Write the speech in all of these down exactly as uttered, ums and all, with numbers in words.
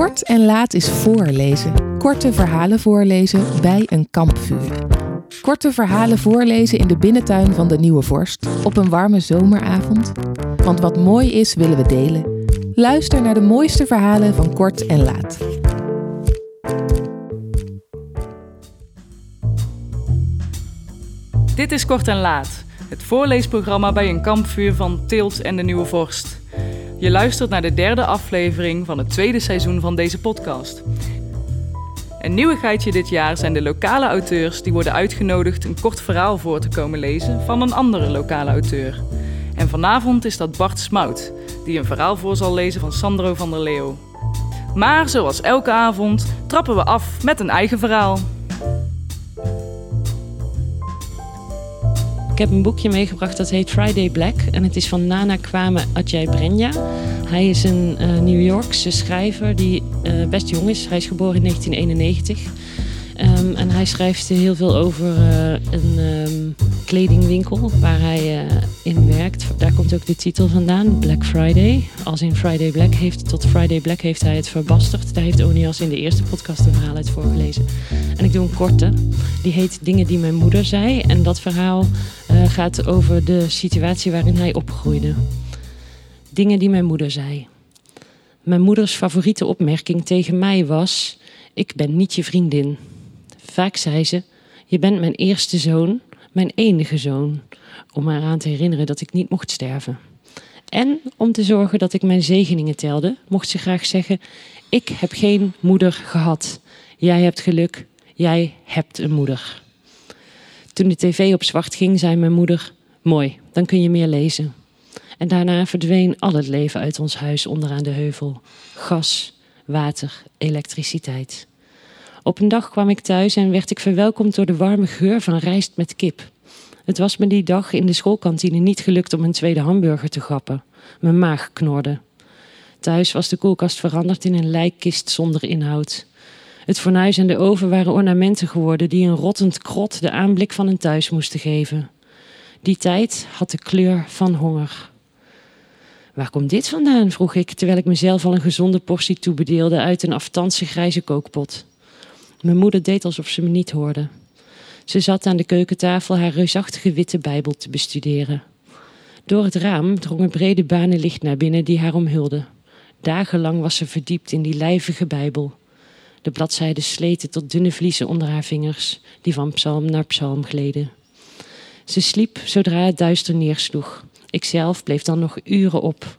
Kort en Laat is voorlezen. Korte verhalen voorlezen bij een kampvuur. Korte verhalen voorlezen in de binnentuin van De Nieuwe Vorst op een warme zomeravond. Want wat mooi is, willen we delen. Luister naar de mooiste verhalen van Kort en Laat. Dit is Kort en Laat, het voorleesprogramma bij een kampvuur van Tilt en De Nieuwe Vorst. Je luistert naar de derde aflevering van het tweede seizoen van deze podcast. Een nieuwigheidje dit jaar zijn de lokale auteurs die worden uitgenodigd een kort verhaal voor te komen lezen van een andere lokale auteur. En vanavond is dat Bart Smout, die een verhaal voor zal lezen van Sandro van der Leeuw. Maar zoals elke avond trappen we af met een eigen verhaal. Ik heb een boekje meegebracht dat heet Friday Black en het is van Nana Kwame Adjei-Brenyah. Hij is een uh, New Yorkse schrijver die uh, best jong is. Hij is geboren in negentien eenennegentig um, en hij schrijft heel veel over uh, een um, kledingwinkel waar hij uh, in werkt. Daar komt ook de titel vandaan, Black Friday. Als in Friday Black heeft, tot Friday Black heeft hij het verbasterd. Daar heeft Onias in de eerste podcast een verhaal uit voorgelezen. En ik doe een korte, die heet Dingen die mijn moeder zei en dat verhaal uh, gaat over de situatie waarin hij opgroeide. Dingen die mijn moeder zei. Mijn moeders favoriete opmerking tegen mij was: ik ben niet je vriendin. Vaak zei ze: je bent mijn eerste zoon, mijn enige zoon. Om me eraan te herinneren dat ik niet mocht sterven. En om te zorgen dat ik mijn zegeningen telde, mocht ze graag zeggen: ik heb geen moeder gehad. Jij hebt geluk, jij hebt een moeder. Toen de tv op zwart ging, zei mijn moeder: mooi, dan kun je meer lezen. En daarna verdween al het leven uit ons huis onderaan de heuvel. Gas, water, elektriciteit. Op een dag kwam ik thuis en werd ik verwelkomd door de warme geur van rijst met kip. Het was me die dag in de schoolkantine niet gelukt om een tweede hamburger te gappen. Mijn maag knorde. Thuis was de koelkast veranderd in een lijkkist zonder inhoud. Het fornuis en de oven waren ornamenten geworden die een rottend krot de aanblik van een thuis moesten geven. Die tijd had de kleur van honger. Waar komt dit vandaan, vroeg ik, terwijl ik mezelf al een gezonde portie toebedeelde uit een aftandse grijze kookpot. Mijn moeder deed alsof ze me niet hoorde. Ze zat aan de keukentafel haar reusachtige witte Bijbel te bestuderen. Door het raam drongen brede banen licht naar binnen die haar omhulden. Dagenlang was ze verdiept in die lijvige Bijbel. De bladzijden sleten tot dunne vliezen onder haar vingers, die van psalm naar psalm gleden. Ze sliep zodra het duister neersloeg. Ikzelf bleef dan nog uren op.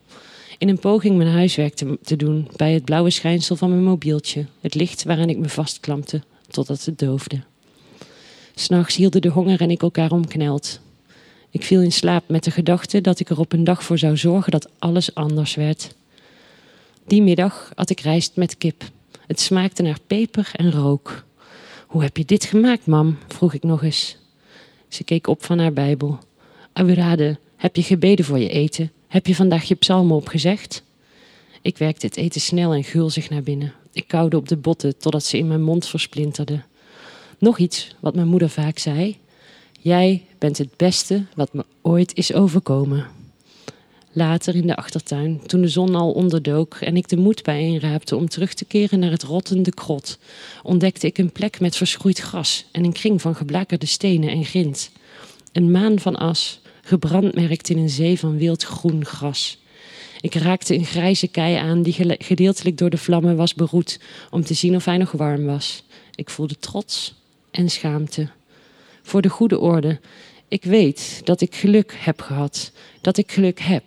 In een poging mijn huiswerk te, te doen bij het blauwe schijnsel van mijn mobieltje. Het licht waaraan ik me vastklampte totdat het doofde. 'S Nachts hielden de honger en ik elkaar omkneld. Ik viel in slaap met de gedachte dat ik er op een dag voor zou zorgen dat alles anders werd. Die middag at ik rijst met kip. Het smaakte naar peper en rook. Hoe heb je dit gemaakt, mam? Vroeg ik nog eens. Ze keek op van haar Bijbel. Aburaden. Heb je gebeden voor je eten? Heb je vandaag je psalmen opgezegd? Ik werkte het eten snel en gulzig naar binnen. Ik kauwde op de botten totdat ze in mijn mond versplinterden. Nog iets wat mijn moeder vaak zei. Jij bent het beste wat me ooit is overkomen. Later in de achtertuin, toen de zon al onderdook en ik de moed bijeenraapte om terug te keren naar het rottende krot, ontdekte ik een plek met verschroeid gras en een kring van geblakerde stenen en grind. Een maan van as, gebrandmerkt in een zee van wild groen gras. Ik raakte een grijze kei aan die gedeeltelijk door de vlammen was beroet, om te zien of hij nog warm was. Ik voelde trots en schaamte. Voor de goede orde, ik weet dat ik geluk heb gehad, dat ik geluk heb.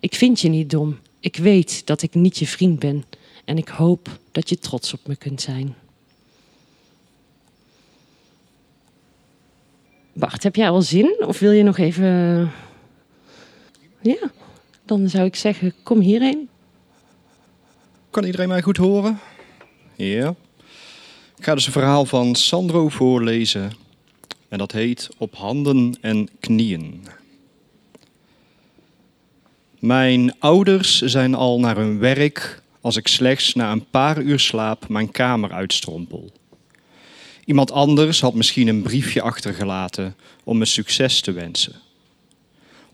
Ik vind je niet dom, ik weet dat ik niet je vriend ben en ik hoop dat je trots op me kunt zijn. Bart, heb jij al zin? Of wil je nog even... Ja, dan zou ik zeggen, kom hierheen. Kan iedereen mij goed horen? Ja. Ik ga dus een verhaal van Sandro voorlezen. En dat heet Op handen en knieën. Mijn ouders zijn al naar hun werk als ik slechts na een paar uur slaap mijn kamer uitstrompel. Iemand anders had misschien een briefje achtergelaten om me succes te wensen.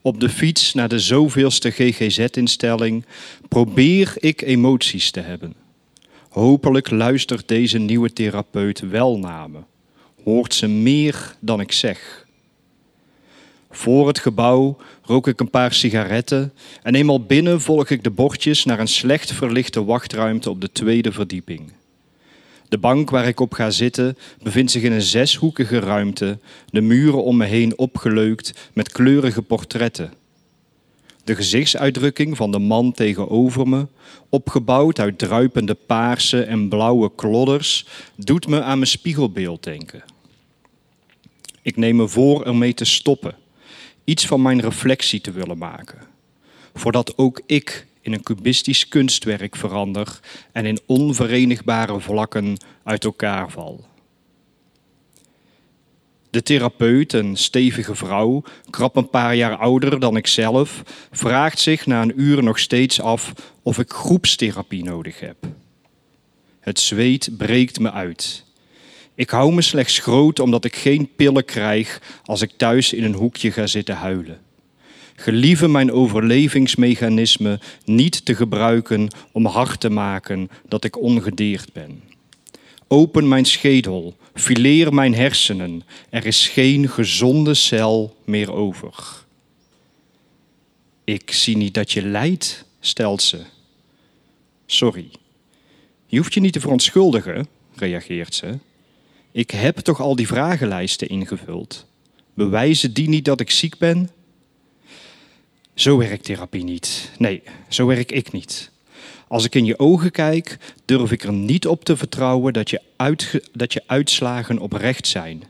Op de fiets naar de zoveelste G G Z-instelling probeer ik emoties te hebben. Hopelijk luistert deze nieuwe therapeut wel naar me. Hoort ze meer dan ik zeg. Voor het gebouw rook ik een paar sigaretten en eenmaal binnen volg ik de bordjes naar een slecht verlichte wachtruimte op de tweede verdieping. De bank waar ik op ga zitten bevindt zich in een zeshoekige ruimte, de muren om me heen opgeleukt met kleurige portretten. De gezichtsuitdrukking van de man tegenover me, opgebouwd uit druipende paarse en blauwe klodders, doet me aan mijn spiegelbeeld denken. Ik neem me voor ermee te stoppen, iets van mijn reflectie te willen maken. Voordat ook ik in een kubistisch kunstwerk verander en in onverenigbare vlakken uit elkaar val. De therapeut, een stevige vrouw, krap een paar jaar ouder dan ikzelf, vraagt zich na een uur nog steeds af of ik groepstherapie nodig heb. Het zweet breekt me uit. Ik hou me slechts groot omdat ik geen pillen krijg als ik thuis in een hoekje ga zitten huilen. Gelieve mijn overlevingsmechanisme niet te gebruiken om hard te maken dat ik ongedeerd ben. Open mijn schedel, fileer mijn hersenen. Er is geen gezonde cel meer over. Ik zie niet dat je lijdt, stelt ze. Sorry, je hoeft je niet te verontschuldigen, reageert ze. Ik heb toch al die vragenlijsten ingevuld. Bewijzen die niet dat ik ziek ben? Zo werkt therapie niet. Nee, zo werk ik niet. Als ik in je ogen kijk, durf ik er niet op te vertrouwen dat je, uitge- dat je uitslagen oprecht zijn.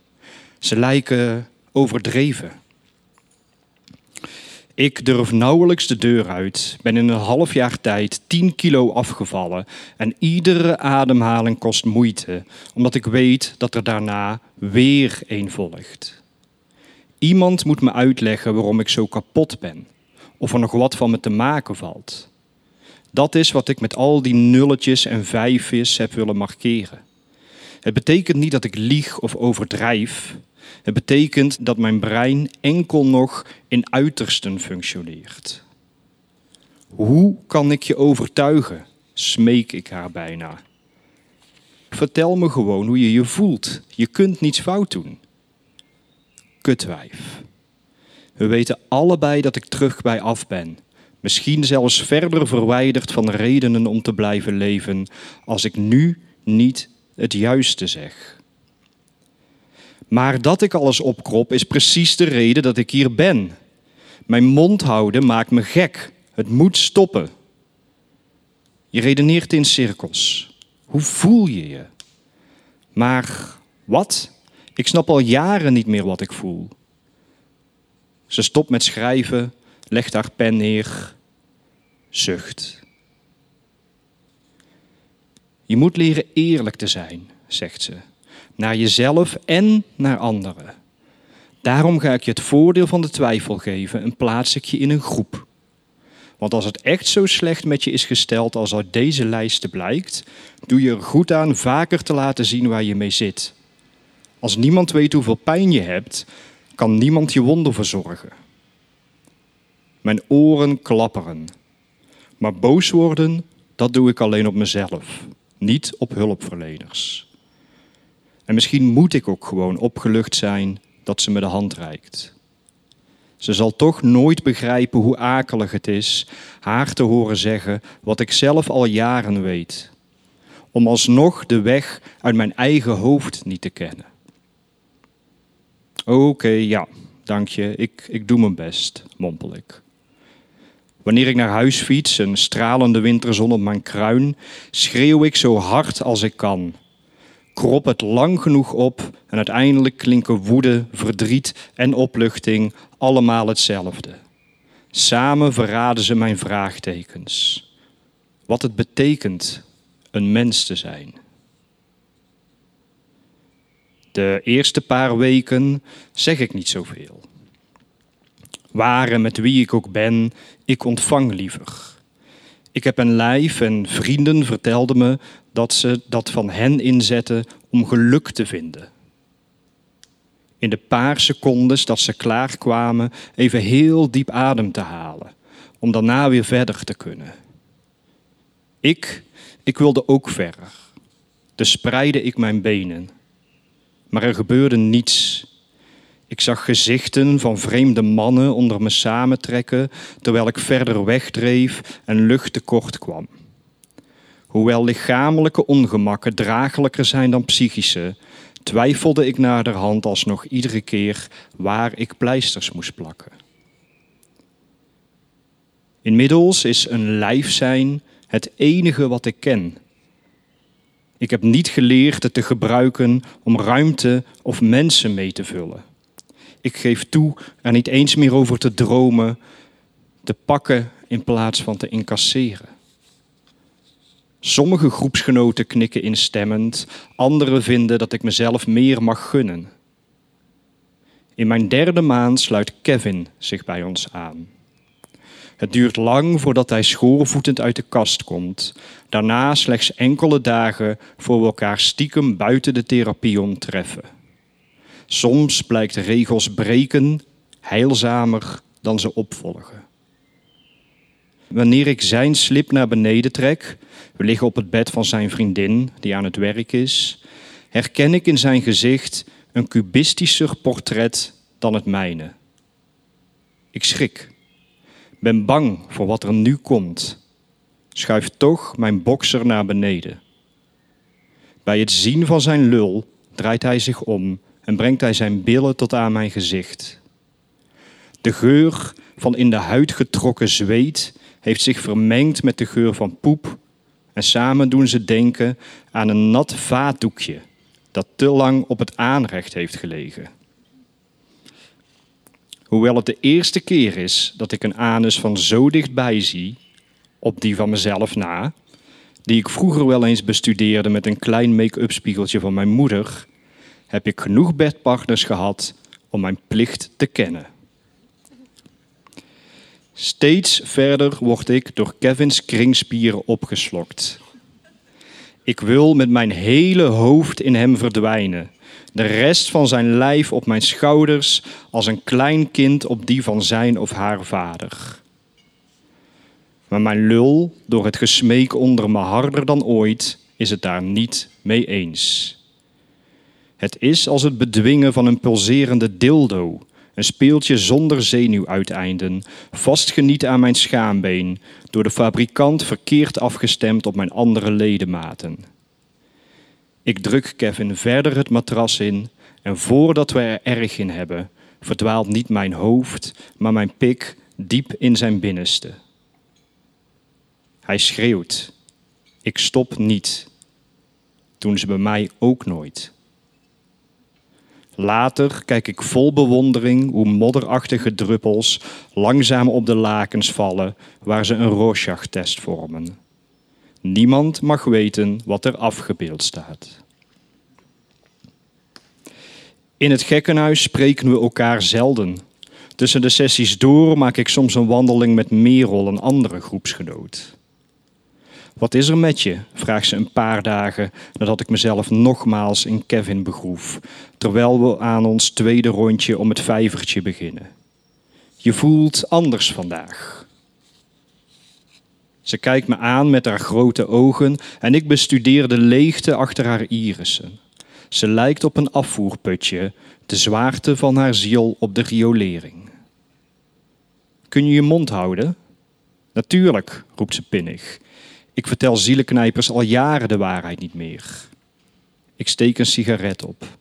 Ze lijken overdreven. Ik durf nauwelijks de deur uit, ben in een half jaar tijd tien kilo afgevallen en iedere ademhaling kost moeite, omdat ik weet dat er daarna weer een volgt. Iemand moet me uitleggen waarom ik zo kapot ben, of er nog wat van me te maken valt. Dat is wat ik met al die nulletjes en vijfjes heb willen markeren. Het betekent niet dat ik lieg of overdrijf. Het betekent dat mijn brein enkel nog in uitersten functioneert. Hoe kan ik je overtuigen? Smeek ik haar bijna. Vertel me gewoon hoe je je voelt. Je kunt niets fout doen. Kutwijf. We weten allebei dat ik terug bij af ben. Misschien zelfs verder verwijderd van redenen om te blijven leven, als ik nu niet het juiste zeg. Maar dat ik alles opkrop is precies de reden dat ik hier ben. Mijn mond houden maakt me gek. Het moet stoppen. Je redeneert in cirkels. Hoe voel je je? Maar wat? Ik snap al jaren niet meer wat ik voel. Ze stopt met schrijven, legt haar pen neer, zucht. Je moet leren eerlijk te zijn, zegt ze. Naar jezelf en naar anderen. Daarom ga ik je het voordeel van de twijfel geven en plaats ik je in een groep. Want als het echt zo slecht met je is gesteld als uit deze lijsten blijkt, doe je er goed aan vaker te laten zien waar je mee zit. Als niemand weet hoeveel pijn je hebt, kan niemand je wonder verzorgen. Mijn oren klapperen. Maar boos worden, dat doe ik alleen op mezelf. Niet op hulpverleners. En misschien moet ik ook gewoon opgelucht zijn dat ze me de hand reikt. Ze zal toch nooit begrijpen hoe akelig het is haar te horen zeggen wat ik zelf al jaren weet. Om alsnog de weg uit mijn eigen hoofd niet te kennen. Oké, okay, ja, dank je. Ik, ik doe mijn best, mompel ik. Wanneer ik naar huis fiets, een stralende winterzon op mijn kruin, schreeuw ik zo hard als ik kan. Krop het lang genoeg op en uiteindelijk klinken woede, verdriet en opluchting allemaal hetzelfde. Samen verraden ze mijn vraagtekens. Wat het betekent een mens te zijn. De eerste paar weken zeg ik niet zoveel. Waar en met wie ik ook ben, ik ontvang liever. Ik heb een lijf en vrienden vertelden me dat ze dat van hen inzetten om geluk te vinden. In de paar secondes dat ze klaarkwamen even heel diep adem te halen, om daarna weer verder te kunnen. Ik, ik wilde ook verder. Dus spreidde ik mijn benen. Maar er gebeurde niets. Ik zag gezichten van vreemde mannen onder me samentrekken, terwijl ik verder wegdreef en lucht tekort kwam. Hoewel lichamelijke ongemakken draaglijker zijn dan psychische, twijfelde ik naderhand alsnog iedere keer waar ik pleisters moest plakken. Inmiddels is een lijf zijn het enige wat ik ken. Ik heb niet geleerd het te gebruiken om ruimte of mensen mee te vullen. Ik geef toe er niet eens meer over te dromen, te pakken in plaats van te incasseren. Sommige groepsgenoten knikken instemmend, anderen vinden dat ik mezelf meer mag gunnen. In mijn derde maand sluit Kevin zich bij ons aan. Het duurt lang voordat hij schoorvoetend uit de kast komt. Daarna slechts enkele dagen voor we elkaar stiekem buiten de therapie treffen. Soms blijkt regels breken heilzamer dan ze opvolgen. Wanneer ik zijn slip naar beneden trek, we liggen op het bed van zijn vriendin die aan het werk is, herken ik in zijn gezicht een cubistischer portret dan het mijne. Ik schrik. Ben bang voor wat er nu komt. Schuif toch mijn bokser naar beneden. Bij het zien van zijn lul draait hij zich om en brengt hij zijn billen tot aan mijn gezicht. De geur van in de huid getrokken zweet heeft zich vermengd met de geur van poep en samen doen ze denken aan een nat vaatdoekje dat te lang op het aanrecht heeft gelegen. Hoewel het de eerste keer is dat ik een anus van zo dichtbij zie, op die van mezelf na, die ik vroeger wel eens bestudeerde met een klein make-up spiegeltje van mijn moeder, heb ik genoeg bedpartners gehad om mijn plicht te kennen. Steeds verder word ik door Kevins kringspieren opgeslokt. Ik wil met mijn hele hoofd in hem verdwijnen. De rest van zijn lijf op mijn schouders als een klein kind op die van zijn of haar vader. Maar mijn lul, door het gesmeek onder me harder dan ooit, is het daar niet mee eens. Het is als het bedwingen van een pulserende dildo. Een speeltje zonder zenuwuiteinden, vastgeniet aan mijn schaambeen, door de fabrikant verkeerd afgestemd op mijn andere ledematen. Ik druk Kevin verder het matras in en voordat we er erg in hebben, verdwaalt niet mijn hoofd, maar mijn pik diep in zijn binnenste. Hij schreeuwt. Ik stop niet. Doen ze bij mij ook nooit. Later kijk ik vol bewondering hoe modderachtige druppels langzaam op de lakens vallen waar ze een Rorschach-test vormen. Niemand mag weten wat er afgebeeld staat. In het gekkenhuis spreken we elkaar zelden. Tussen de sessies door maak ik soms een wandeling met Merel, een andere groepsgenoot. Wat is er met je? Vraagt ze een paar dagen nadat ik mezelf nogmaals in Kevin begroef, terwijl we aan ons tweede rondje om het vijvertje beginnen. Je voelt anders vandaag. Ze kijkt me aan met haar grote ogen en ik bestudeer de leegte achter haar irissen. Ze lijkt op een afvoerputje, de zwaarte van haar ziel op de riolering. Kun je je mond houden? Natuurlijk, roept ze pinnig. Ik vertel zielenknijpers al jaren de waarheid niet meer. Ik steek een sigaret op.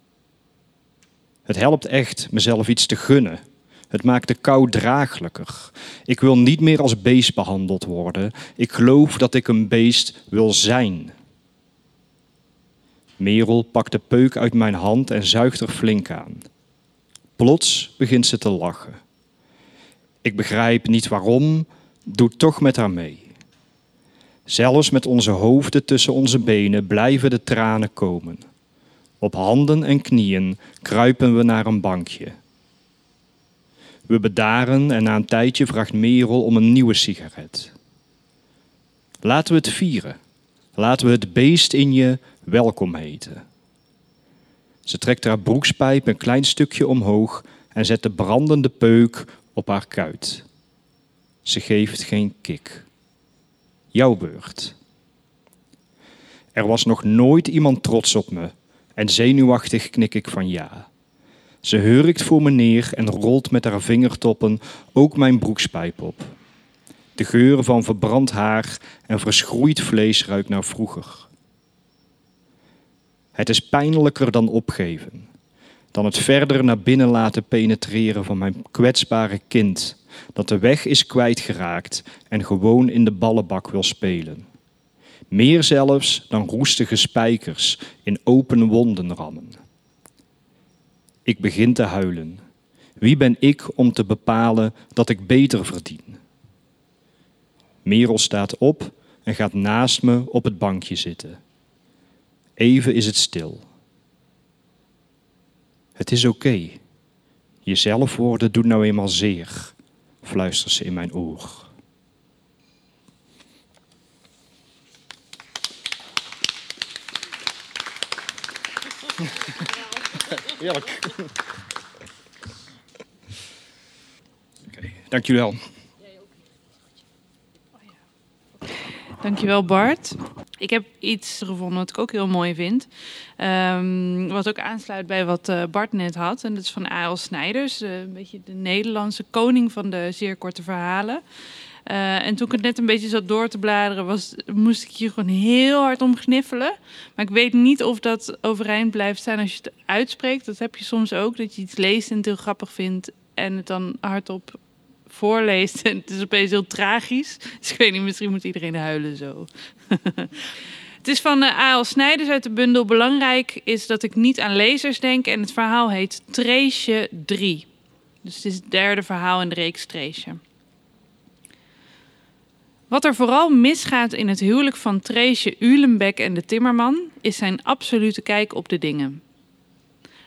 Het helpt echt mezelf iets te gunnen. Het maakt de kou draaglijker. Ik wil niet meer als beest behandeld worden. Ik geloof dat ik een beest wil zijn. Merel pakt de peuk uit mijn hand en zuigt er flink aan. Plots begint ze te lachen. Ik begrijp niet waarom, doe toch met haar mee. Zelfs met onze hoofden tussen onze benen blijven de tranen komen. Op handen en knieën kruipen we naar een bankje. We bedaren en na een tijdje vraagt Merel om een nieuwe sigaret. Laten we het vieren. Laten we het beest in je welkom heten. Ze trekt haar broekspijp een klein stukje omhoog en zet de brandende peuk op haar kuit. Ze geeft geen kik. Jouw beurt. Er was nog nooit iemand trots op me en zenuwachtig knik ik van ja. Ze hurkt voor me neer en rolt met haar vingertoppen ook mijn broekspijp op. De geur van verbrand haar en verschroeid vlees ruikt naar vroeger. Het is pijnlijker dan opgeven, dan het verder naar binnen laten penetreren van mijn kwetsbare kind, dat de weg is kwijtgeraakt en gewoon in de ballenbak wil spelen. Meer zelfs dan roestige spijkers in open wonden rammen. Ik begin te huilen. Wie ben ik om te bepalen dat ik beter verdien? Merel staat op en gaat naast me op het bankje zitten. Even is het stil. Het is oké. Jezelf worden doet nou eenmaal zeer, fluistert ze in mijn oor. Heerlijk. Okay, dank jullie wel. Dankjewel, Bart. Ik heb iets gevonden wat ik ook heel mooi vind. Um, wat ook aansluit bij wat uh, Bart net had. En dat is van A L. Snijders. Uh, een beetje de Nederlandse koning van de zeer korte verhalen. Uh, en toen ik het net een beetje zat door te bladeren, was, moest ik hier gewoon heel hard om gniffelen. Maar ik weet niet of dat overeind blijft staan als je het uitspreekt. Dat heb je soms ook, dat je iets leest en het heel grappig vindt en het dan hardop voorleest. En het is opeens heel tragisch. Dus ik weet niet, misschien moet iedereen huilen zo. Het is van A L. Snijders uit de bundel Belangrijk is dat ik niet aan lezers denk. En het verhaal heet Treesje drie. Dus het is het derde verhaal in de reeks Treesje. Wat er vooral misgaat in het huwelijk van Treesje Ulenbeck en de timmerman is zijn absolute kijk op de dingen.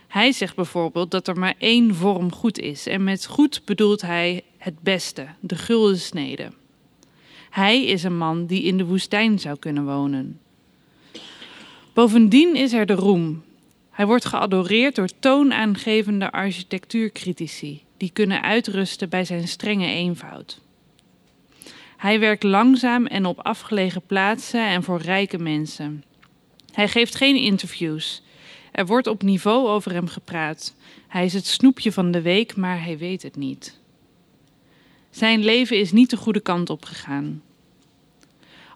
Hij zegt bijvoorbeeld dat er maar één vorm goed is en met goed bedoelt hij het beste, de gulden snede. Hij is een man die in de woestijn zou kunnen wonen. Bovendien is er de roem. Hij wordt geadoreerd door toonaangevende architectuurcritici die kunnen uitrusten bij zijn strenge eenvoud. Hij werkt langzaam en op afgelegen plaatsen en voor rijke mensen. Hij geeft geen interviews. Er wordt op niveau over hem gepraat. Hij is het snoepje van de week, maar hij weet het niet. Zijn leven is niet de goede kant op gegaan.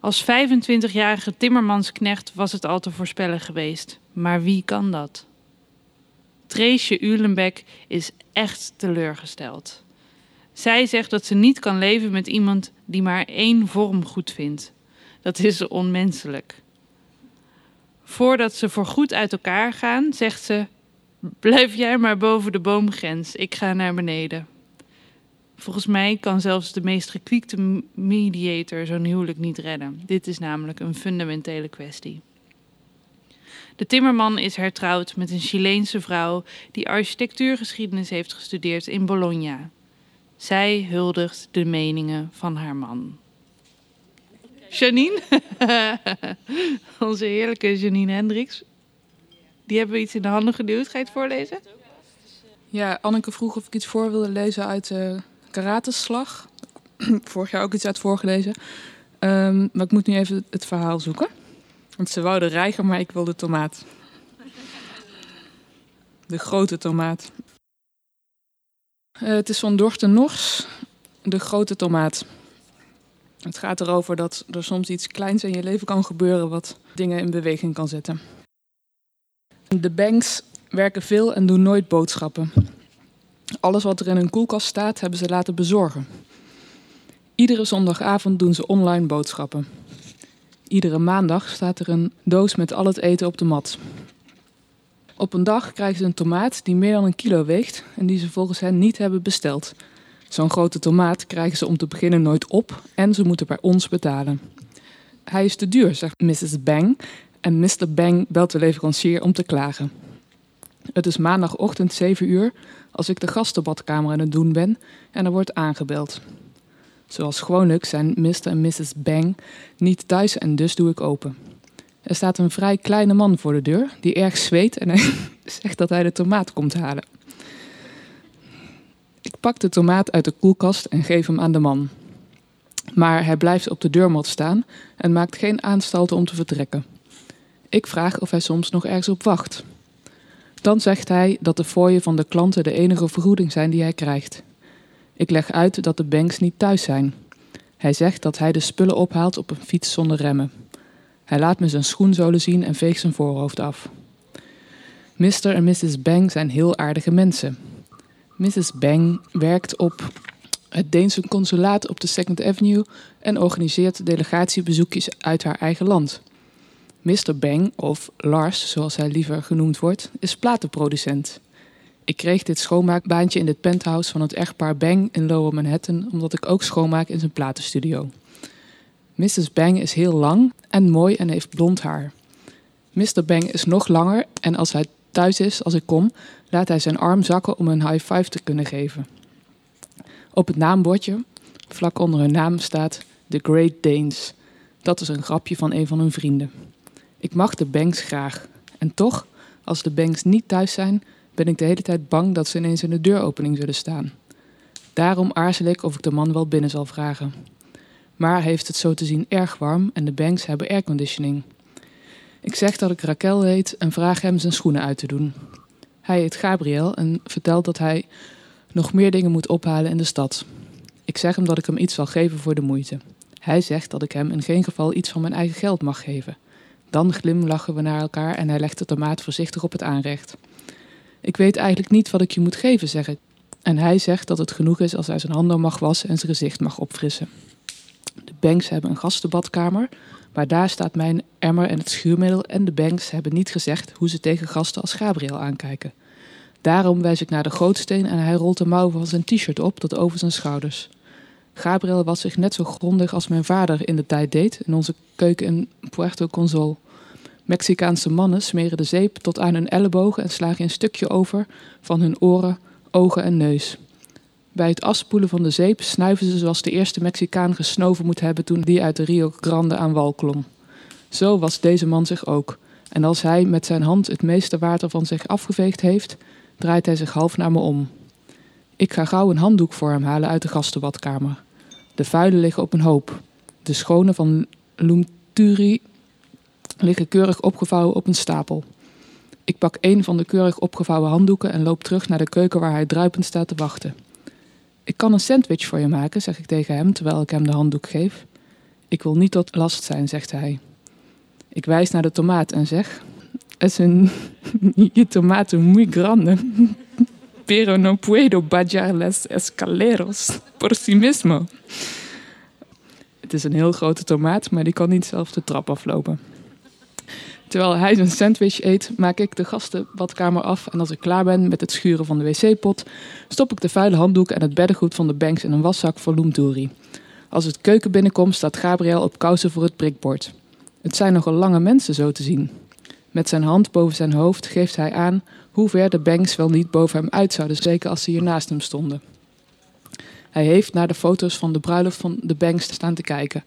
Als vijfentwintigjarige timmermansknecht was het al te voorspellen geweest. Maar wie kan dat? Treesje Ulenbeck is echt teleurgesteld. Zij zegt dat ze niet kan leven met iemand die maar één vorm goed vindt. Dat is onmenselijk. Voordat ze voorgoed uit elkaar gaan, zegt ze: blijf jij maar boven de boomgrens, ik ga naar beneden. Volgens mij kan zelfs de meest gekwiekte mediator zo'n huwelijk niet redden. Dit is namelijk een fundamentele kwestie. De timmerman is hertrouwd met een Chileense vrouw die architectuurgeschiedenis heeft gestudeerd in Bologna. Zij huldigt de meningen van haar man. Janine, onze heerlijke Janine Hendricks. Die hebben we iets in de handen geduwd. Ga je het voorlezen? Ja, Anneke vroeg of ik iets voor wilde lezen uit uh, Karatenslag. Vorig jaar ook iets uit voorgelezen. Um, maar ik moet nu even het verhaal zoeken. Want ze wou de reiger, maar ik wil de tomaat. De grote tomaat. Uh, het is van Dorte Nors, De grote tomaat. Het gaat erover dat er soms iets kleins in je leven kan gebeuren wat dingen in beweging kan zetten. De Banks werken veel en doen nooit boodschappen. Alles wat er in hun koelkast staat hebben ze laten bezorgen. Iedere zondagavond doen ze online boodschappen. Iedere maandag staat er een doos met al het eten op de mat. Op een dag krijgen ze een tomaat die meer dan een kilo weegt en die ze volgens hen niet hebben besteld. Zo'n grote tomaat krijgen ze om te beginnen nooit op en ze moeten bij ons betalen. Hij is te duur, zegt missus Bang. En mister Bang belt de leverancier om te klagen. Het is maandagochtend zeven uur als ik de gastenbadkamer aan het doen ben en er wordt aangebeld. Zoals gewoonlijk zijn mister en missus Bang niet thuis en dus doe ik open. Er staat een vrij kleine man voor de deur die erg zweet en hij zegt dat hij de tomaat komt halen. Ik pak de tomaat uit de koelkast en geef hem aan de man. Maar hij blijft op de deurmat staan en maakt geen aanstalten om te vertrekken. Ik vraag of hij soms nog ergens op wacht. Dan zegt hij dat de fooien van de klanten de enige vergoeding zijn die hij krijgt. Ik leg uit dat de banks niet thuis zijn. Hij zegt dat hij de spullen ophaalt op een fiets zonder remmen. Hij laat me zijn schoenzolen zien en veegt zijn voorhoofd af. mister en missus Bang zijn heel aardige mensen. missus Bang werkt op het Deense consulaat op de Second Avenue en organiseert delegatiebezoekjes uit haar eigen land. mister Bang, of Lars, zoals hij liever genoemd wordt, is platenproducent. Ik kreeg dit schoonmaakbaantje in het penthouse van het echtpaar Bang in Lower Manhattan, omdat ik ook schoonmaak in zijn platenstudio. missus Bang is heel lang en mooi en heeft blond haar. mister Bang is nog langer en als hij thuis is, als ik kom, laat hij zijn arm zakken om een high five te kunnen geven. Op het naambordje, vlak onder hun naam, staat The Great Danes. Dat is een grapje van een van hun vrienden. Ik mag de Banks graag. En toch, als de Banks niet thuis zijn, ben ik de hele tijd bang dat ze ineens in de deuropening zullen staan. Daarom aarzel ik of ik de man wel binnen zal vragen. Maar heeft het zo te zien erg warm en de Banks hebben airconditioning. Ik zeg dat ik Raquel heet en vraag hem zijn schoenen uit te doen. Hij heet Gabriel en vertelt dat hij nog meer dingen moet ophalen in de stad. Ik zeg hem dat ik hem iets zal geven voor de moeite. Hij zegt dat ik hem in geen geval iets van mijn eigen geld mag geven. Dan glimlachen we naar elkaar en hij legt de tomaat voorzichtig op het aanrecht. Ik weet eigenlijk niet wat ik je moet geven, zeg ik. En hij zegt dat het genoeg is als hij zijn handen mag wassen en zijn gezicht mag opfrissen. De Banks hebben een gastenbadkamer, maar daar staat mijn emmer en het schuurmiddel en de Banks hebben niet gezegd hoe ze tegen gasten als Gabriel aankijken. Daarom wijs ik naar de gootsteen en hij rolt de mouw van zijn t-shirt op tot over zijn schouders. Gabriel was zich net zo grondig als mijn vader in de tijd deed in onze keuken in Puerto Consol. Mexicaanse mannen smeren de zeep tot aan hun ellebogen en slagen een stukje over van hun oren, ogen en neus. Bij het afspoelen van de zeep snuiven ze zoals de eerste Mexicaan gesnoven moet hebben toen die uit de Rio Grande aan wal klom. Zo was deze man zich ook. En als hij met zijn hand het meeste water van zich afgeveegd heeft, draait hij zich half naar me om. Ik ga gauw een handdoek voor hem halen uit de gastenbadkamer. De vuilen liggen op een hoop. De schone van Lumturi liggen keurig opgevouwen op een stapel. Ik pak een van de keurig opgevouwen handdoeken en loop terug naar de keuken waar hij druipend staat te wachten. Ik kan een sandwich voor je maken, zeg ik tegen hem, terwijl ik hem de handdoek geef. Ik wil niet tot last zijn, zegt hij. Ik wijs naar de tomaat en zeg: "Es un tomato muy grande, pero no puedo bajar las escaleros por sí mismo." Het is een heel grote tomaat, maar die kan niet zelf de trap aflopen. Terwijl hij zijn sandwich eet, maak ik de gastenbadkamer af en als ik klaar ben met het schuren van de wc-pot, stop ik de vuile handdoek en het beddengoed van de Banks in een waszak voor Lumturi. Als het keuken binnenkomt, staat Gabriel op kousen voor het prikbord. Het zijn nogal lange mensen zo te zien. Met zijn hand boven zijn hoofd geeft hij aan hoe ver de Banks wel niet boven hem uit zouden steken als ze hier naast hem stonden. Hij heeft naar de foto's van de bruiloft van de Banks staan te kijken.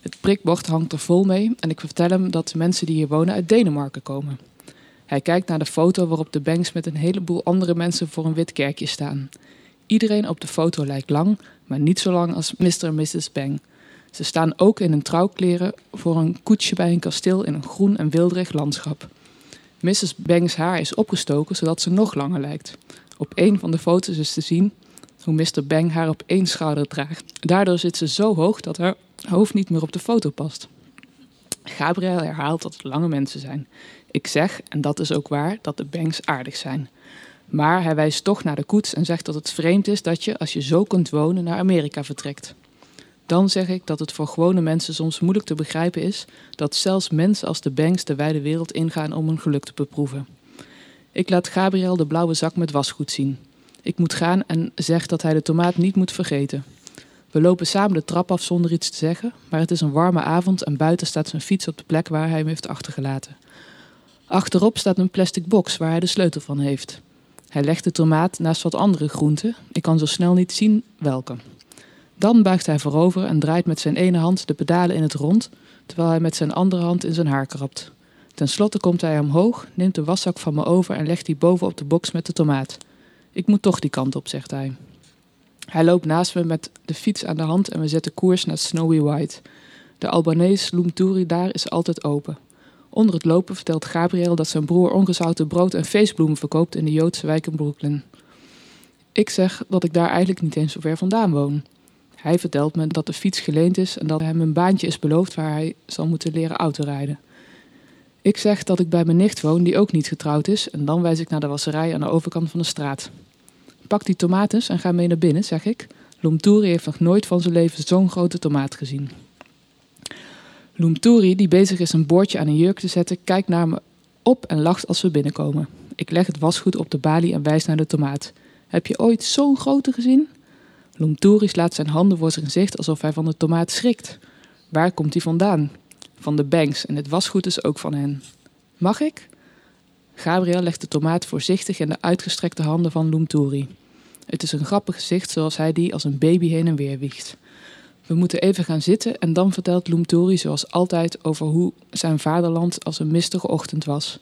Het prikbord hangt er vol mee en ik vertel hem dat de mensen die hier wonen uit Denemarken komen. Hij kijkt naar de foto waarop de Banks met een heleboel andere mensen voor een wit kerkje staan. Iedereen op de foto lijkt lang, maar niet zo lang als mister en missus Bang. Ze staan ook in hun trouwkleren voor een koetsje bij een kasteel in een groen en wilderig landschap. missus Bangs haar is opgestoken zodat ze nog langer lijkt. Op een van de foto's is te zien hoe mister Bang haar op één schouder draagt. Daardoor zit ze zo hoog dat haar hoofd niet meer op de foto past. Gabriel herhaalt dat het lange mensen zijn. Ik zeg, en dat is ook waar, dat de Banks aardig zijn. Maar hij wijst toch naar de koets en zegt dat het vreemd is dat je, als je zo kunt wonen, naar Amerika vertrekt. Dan zeg ik dat het voor gewone mensen soms moeilijk te begrijpen is dat zelfs mensen als de Banks de wijde wereld ingaan om hun geluk te beproeven. Ik laat Gabriel de blauwe zak met wasgoed zien. Ik moet gaan en zeg dat hij de tomaat niet moet vergeten. We lopen samen de trap af zonder iets te zeggen, maar het is een warme avond en buiten staat zijn fiets op de plek waar hij hem heeft achtergelaten. Achterop staat een plastic box waar hij de sleutel van heeft. Hij legt de tomaat naast wat andere groenten, ik kan zo snel niet zien welke. Dan buigt hij voorover en draait met zijn ene hand de pedalen in het rond, terwijl hij met zijn andere hand in zijn haar krabt. Ten slotte komt hij omhoog, neemt de waszak van me over en legt die boven op de box met de tomaat. Ik moet toch die kant op, zegt hij. Hij loopt naast me met de fiets aan de hand en we zetten koers naar Snowy White. De Albanese Lumturi daar is altijd open. Onder het lopen vertelt Gabriel dat zijn broer ongezouten brood en feestbloemen verkoopt in de Joodse wijk in Brooklyn. Ik zeg dat ik daar eigenlijk niet eens zo ver vandaan woon. Hij vertelt me dat de fiets geleend is en dat hem een baantje is beloofd waar hij zal moeten leren autorijden. Ik zeg dat ik bij mijn nicht woon die ook niet getrouwd is en dan wijs ik naar de wasserij aan de overkant van de straat. Pak die tomates en ga mee naar binnen, zeg ik. Lumturi heeft nog nooit van zijn leven zo'n grote tomaat gezien. Lumturi, die bezig is een boordje aan een jurk te zetten, kijkt naar me op en lacht als we binnenkomen. Ik leg het wasgoed op de balie en wijs naar de tomaat. Heb je ooit zo'n grote gezien? Lumturi slaat zijn handen voor zijn gezicht alsof hij van de tomaat schrikt. Waar komt die vandaan? Van de Banks en het wasgoed is ook van hen. Mag ik? Gabriel legt de tomaat voorzichtig in de uitgestrekte handen van Lumturi. Het is een grappig gezicht zoals hij die als een baby heen en weer wiegt. We moeten even gaan zitten en dan vertelt Lumturi zoals altijd over hoe zijn vaderland als een mistige ochtend was.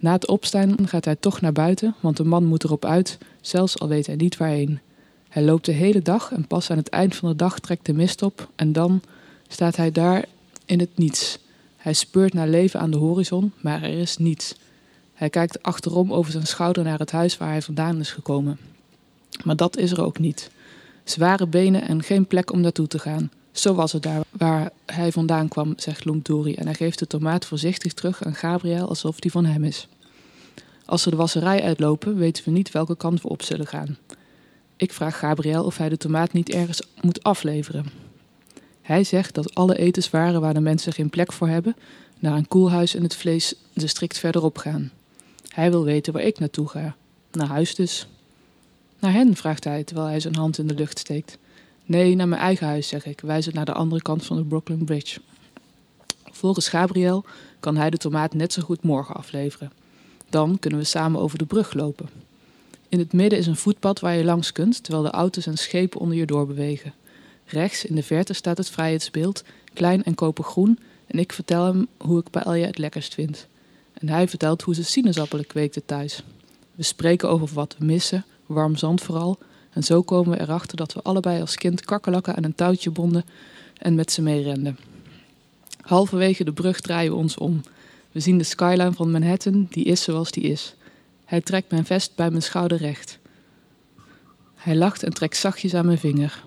Na het opstaan gaat hij toch naar buiten, want de man moet erop uit, zelfs al weet hij niet waarheen. Hij loopt de hele dag en pas aan het eind van de dag trekt de mist op en dan staat hij daar in het niets. Hij speurt naar leven aan de horizon, maar er is niets. Hij kijkt achterom over zijn schouder naar het huis waar hij vandaan is gekomen. Maar dat is er ook niet. Zware benen en geen plek om naartoe te gaan. Zo was het daar waar hij vandaan kwam, zegt Lumturi. En hij geeft de tomaat voorzichtig terug aan Gabriel alsof die van hem is. Als we de wasserij uitlopen, weten we niet welke kant we op zullen gaan. Ik vraag Gabriel of hij de tomaat niet ergens moet afleveren. Hij zegt dat alle etenswaren waar de mensen geen plek voor hebben, naar een koelhuis en het vlees district verderop gaan. Hij wil weten waar ik naartoe ga. Naar huis dus. Naar hen, vraagt hij, terwijl hij zijn hand in de lucht steekt. Nee, naar mijn eigen huis, zeg ik, wijzend naar de andere kant van de Brooklyn Bridge. Volgens Gabriel kan hij de tomaat net zo goed morgen afleveren. Dan kunnen we samen over de brug lopen. In het midden is een voetpad waar je langs kunt, terwijl de auto's en schepen onder je doorbewegen. Rechts in de verte staat het vrijheidsbeeld, klein en kopergroen, en ik vertel hem hoe ik paella het lekkerst vind. En hij vertelt hoe ze sinaasappelen kweekten thuis. We spreken over wat we missen, warm zand vooral, en zo komen we erachter dat we allebei als kind kakkerlakken aan een touwtje bonden en met ze meerenden. Halverwege de brug draaien we ons om. We zien de skyline van Manhattan, die is zoals die is. Hij trekt mijn vest bij mijn schouder recht. Hij lacht en trekt zachtjes aan mijn vinger.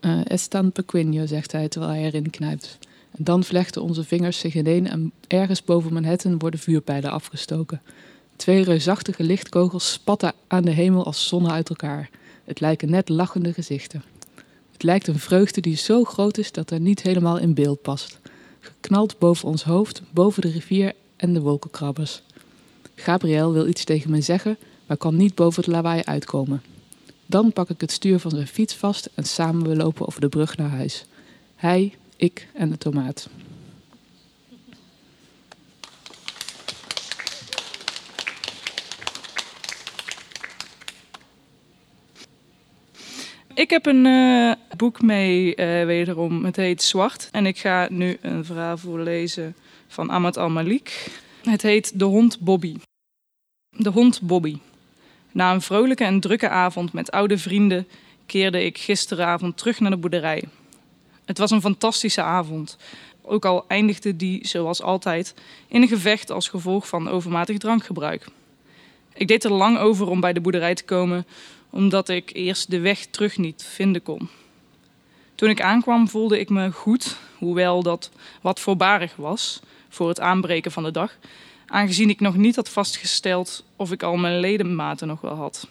Uh, Estan Pequeño, zegt hij terwijl hij erin knijpt. En dan vlechten onze vingers zich ineen en ergens boven Manhattan worden vuurpijlen afgestoken. Twee reusachtige lichtkogels spatten aan de hemel als zonnen uit elkaar. Het lijken net lachende gezichten. Het lijkt een vreugde die zo groot is dat er niet helemaal in beeld past. Geknald boven ons hoofd, boven de rivier en de wolkenkrabbers. Gabriel wil iets tegen me zeggen, maar kan niet boven het lawaai uitkomen. Dan pak ik het stuur van zijn fiets vast en samen we lopen over de brug naar huis. Hij, ik en de tomaat. Ik heb een uh, boek mee, uh, wederom, het heet Zwart. En ik ga nu een verhaal voorlezen van Ahmad al-Malik. Het heet De hond Bobby. De hond Bobby. Na een vrolijke en drukke avond met oude vrienden keerde ik gisteravond terug naar de boerderij. Het was een fantastische avond. Ook al eindigde die, zoals altijd, in een gevecht als gevolg van overmatig drankgebruik. Ik deed er lang over om bij de boerderij te komen, omdat ik eerst de weg terug niet vinden kon. Toen ik aankwam voelde ik me goed, hoewel dat wat voorbarig was voor het aanbreken van de dag, aangezien ik nog niet had vastgesteld of ik al mijn ledematen nog wel had.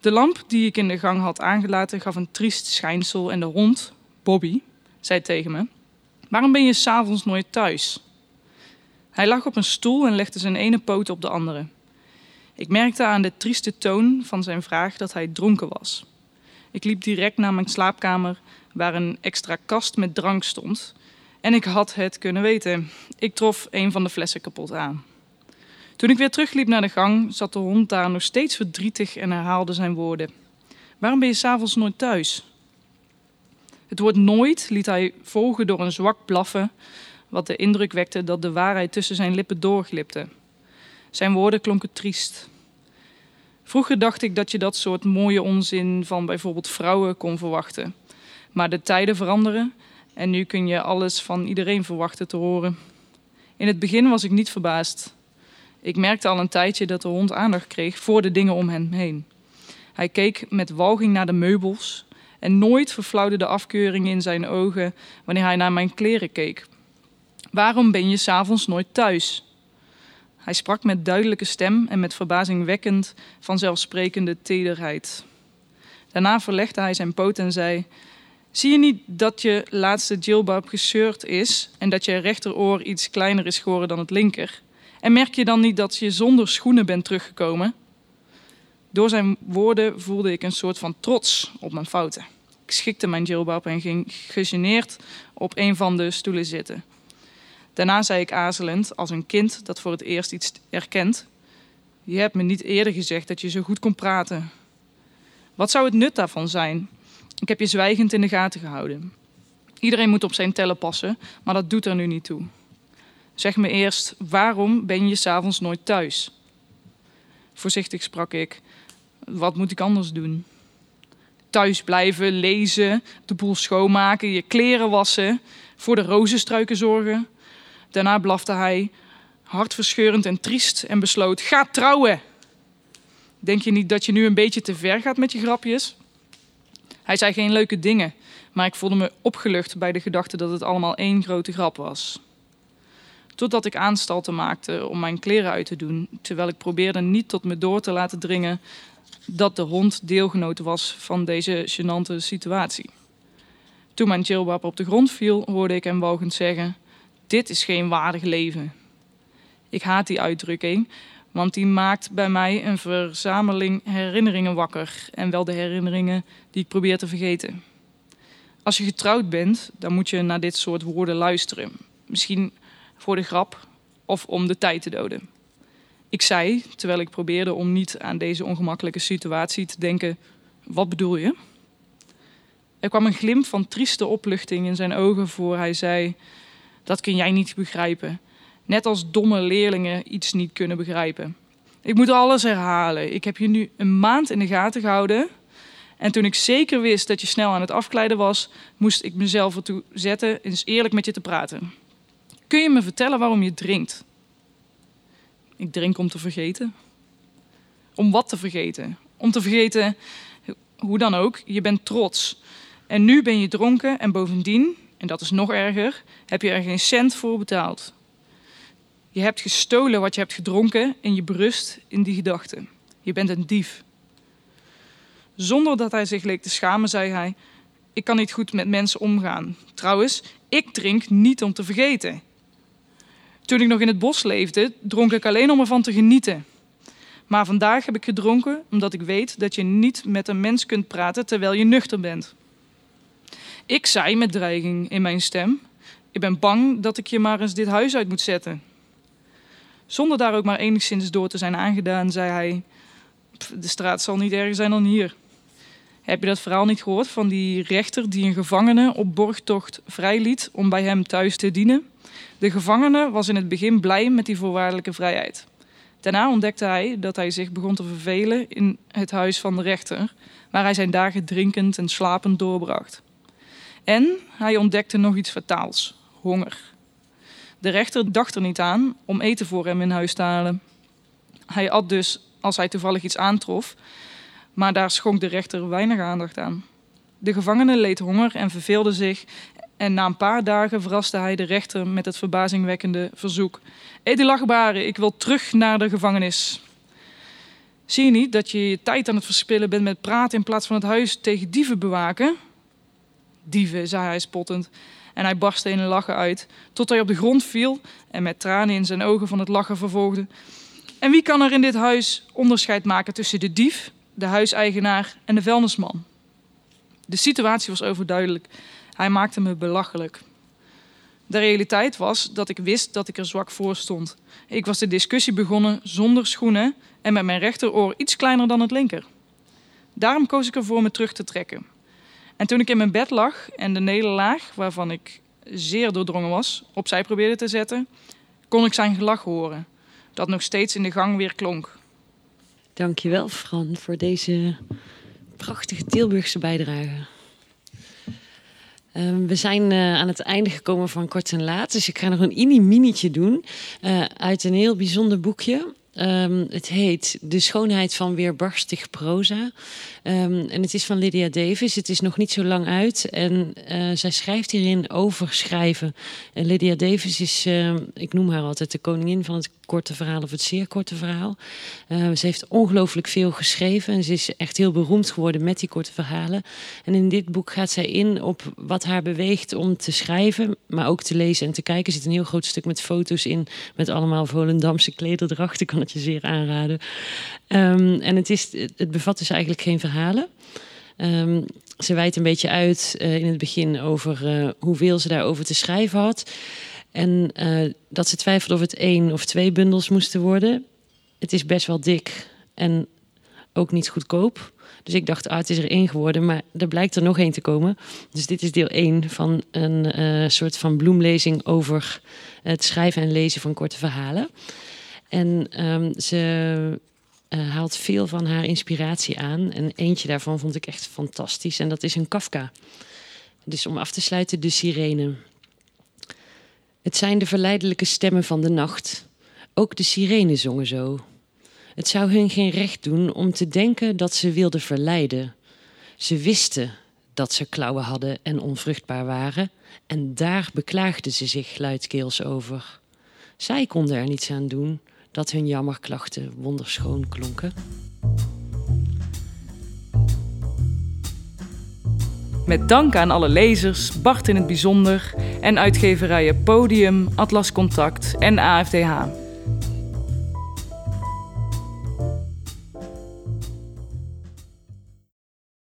De lamp die ik in de gang had aangelaten gaf een triest schijnsel en de hond, Bobby, zei tegen me: "Waarom ben je 's avonds nooit thuis?" Hij lag op een stoel en legde zijn ene poot op de andere. Ik merkte aan de trieste toon van zijn vraag dat hij dronken was. Ik liep direct naar mijn slaapkamer, waar een extra kast met drank stond. En ik had het kunnen weten. Ik trof een van de flessen kapot aan. Toen ik weer terugliep naar de gang, zat de hond daar nog steeds verdrietig en herhaalde zijn woorden. "Waarom ben je 's avonds nooit thuis?" Het woord nooit liet hij volgen door een zwak blaffen, wat de indruk wekte dat de waarheid tussen zijn lippen doorglipte. Zijn woorden klonken triest. Vroeger dacht ik dat je dat soort mooie onzin van bijvoorbeeld vrouwen kon verwachten. Maar de tijden veranderen en nu kun je alles van iedereen verwachten te horen. In het begin was ik niet verbaasd. Ik merkte al een tijdje dat de hond aandacht kreeg voor de dingen om hem heen. Hij keek met walging naar de meubels en nooit verflauwde de afkeuring in zijn ogen wanneer hij naar mijn kleren keek. Waarom ben je 's avonds nooit thuis? Hij sprak met duidelijke stem en met verbazingwekkend vanzelfsprekende tederheid. Daarna verlegde hij zijn poot en zei: zie je niet dat je laatste jilbab gescheurd is en dat je rechteroor iets kleiner is geworden dan het linker? En merk je dan niet dat je zonder schoenen bent teruggekomen? Door zijn woorden voelde ik een soort van trots op mijn fouten. Ik schikte mijn jilbab en ging gegeneerd op een van de stoelen zitten. Daarna zei ik aarzelend, als een kind dat voor het eerst iets erkent: je hebt me niet eerder gezegd dat je zo goed kon praten. Wat zou het nut daarvan zijn? Ik heb je zwijgend in de gaten gehouden. Iedereen moet op zijn tellen passen, maar dat doet er nu niet toe. Zeg me eerst, waarom ben je 's avonds nooit thuis? Voorzichtig sprak ik: wat moet ik anders doen? Thuis blijven, lezen, de boel schoonmaken, je kleren wassen, voor de rozenstruiken zorgen. Daarna blafte hij, hartverscheurend en triest, en besloot: ga trouwen! Denk je niet dat je nu een beetje te ver gaat met je grapjes? Hij zei geen leuke dingen, maar ik voelde me opgelucht bij de gedachte dat het allemaal één grote grap was. Totdat ik aanstalten maakte om mijn kleren uit te doen, terwijl ik probeerde niet tot me door te laten dringen dat de hond deelgenoot was van deze gênante situatie. Toen mijn jilbab op de grond viel, hoorde ik hem walgend zeggen: dit is geen waardig leven. Ik haat die uitdrukking, want die maakt bij mij een verzameling herinneringen wakker, en wel de herinneringen die ik probeer te vergeten. Als je getrouwd bent, dan moet je naar dit soort woorden luisteren. Misschien voor de grap of om de tijd te doden. Ik zei, terwijl ik probeerde om niet aan deze ongemakkelijke situatie te denken: wat bedoel je? Er kwam een glimp van trieste opluchting in zijn ogen voor hij zei: dat kun jij niet begrijpen. Net als domme leerlingen iets niet kunnen begrijpen. Ik moet alles herhalen. Ik heb je nu een maand in de gaten gehouden. En toen ik zeker wist dat je snel aan het afkleiden was, moest ik mezelf ertoe zetten eens eerlijk met je te praten. Kun je me vertellen waarom je drinkt? Ik drink om te vergeten. Om wat te vergeten? Om te vergeten, hoe dan ook, je bent trots. En nu ben je dronken en bovendien, en dat is nog erger, heb je er geen cent voor betaald. Je hebt gestolen wat je hebt gedronken en je berust in die gedachten. Je bent een dief. Zonder dat hij zich leek te schamen, zei hij: ik kan niet goed met mensen omgaan. Trouwens, ik drink niet om te vergeten. Toen ik nog in het bos leefde, dronk ik alleen om ervan te genieten. Maar vandaag heb ik gedronken omdat ik weet dat je niet met een mens kunt praten terwijl je nuchter bent. Ik zei met dreiging in mijn stem: ik ben bang dat ik je maar eens dit huis uit moet zetten. Zonder daar ook maar enigszins door te zijn aangedaan, zei hij: de straat zal niet erger zijn dan hier. Heb je dat verhaal niet gehoord van die rechter die een gevangene op borgtocht vrijliet om bij hem thuis te dienen? De gevangene was in het begin blij met die voorwaardelijke vrijheid. Daarna ontdekte hij dat hij zich begon te vervelen in het huis van de rechter, waar hij zijn dagen drinkend en slapend doorbracht. En hij ontdekte nog iets fataals: honger. De rechter dacht er niet aan om eten voor hem in huis te halen. Hij at dus als hij toevallig iets aantrof, maar daar schonk de rechter weinig aandacht aan. De gevangene leed honger en verveelde zich, en na een paar dagen verraste hij de rechter met het verbazingwekkende verzoek: edelachtbare, ik wil terug naar de gevangenis. Zie je niet dat je je tijd aan het verspillen bent met praten in plaats van het huis tegen dieven bewaken? Dieven, zei hij spottend. En hij barstte in lachen uit, tot hij op de grond viel en met tranen in zijn ogen van het lachen vervolgde: en wie kan er in dit huis onderscheid maken tussen de dief, de huiseigenaar en de vuilnisman? De situatie was overduidelijk. Hij maakte me belachelijk. De realiteit was dat ik wist dat ik er zwak voor stond. Ik was de discussie begonnen zonder schoenen en met mijn rechteroor iets kleiner dan het linker. Daarom koos ik ervoor me terug te trekken. En toen ik in mijn bed lag en de nederlaag, waarvan ik zeer doordrongen was, opzij probeerde te zetten, kon ik zijn gelach horen, dat nog steeds in de gang weer klonk. Dankjewel, Fran, voor deze prachtige Tilburgse bijdrage. Um, we zijn uh, aan het einde gekomen van Kort en Laat. Dus ik ga nog een ini-minietje doen uh, uit een heel bijzonder boekje. Um, het heet De schoonheid van weerbarstig proza. Um, en het is van Lydia Davis. Het is nog niet zo lang uit. En uh, zij schrijft hierin over schrijven. En Lydia Davis is, uh, ik noem haar altijd de koningin van het korte verhaal of het zeer korte verhaal. Uh, ze heeft ongelooflijk veel geschreven. En ze is echt heel beroemd geworden met die korte verhalen. En in dit boek gaat zij in op wat haar beweegt om te schrijven. Maar ook te lezen en te kijken. Er zit een heel groot stuk met foto's in. Met allemaal Volendamse klederdrachten. Ik dat je zeer aanraden. Um, en het, is, het bevat dus eigenlijk geen verhalen. Um, ze wijdt een beetje uit uh, in het begin over uh, hoeveel ze daarover te schrijven had. En uh, dat ze twijfelde of het één of twee bundels moesten worden. Het is best wel dik en ook niet goedkoop. Dus ik dacht, ah, het is er één geworden, maar er blijkt er nog één te komen. Dus dit is deel één van een uh, soort van bloemlezing over het schrijven en lezen van korte verhalen. En um, ze uh, haalt veel van haar inspiratie aan. En eentje daarvan vond ik echt fantastisch. En dat is een Kafka. Dus om af te sluiten, de sirene. Het zijn de verleidelijke stemmen van de nacht. Ook de sirenen zongen zo. Het zou hun geen recht doen om te denken dat ze wilden verleiden. Ze wisten dat ze klauwen hadden en onvruchtbaar waren. En daar beklaagden ze zich luidkeels over. Zij konden er niets aan doen dat hun jammerklachten wonderschoon klonken. Met dank aan alle lezers, Bart in het bijzonder... en uitgeverijen Podium, Atlas Contact en A F D H.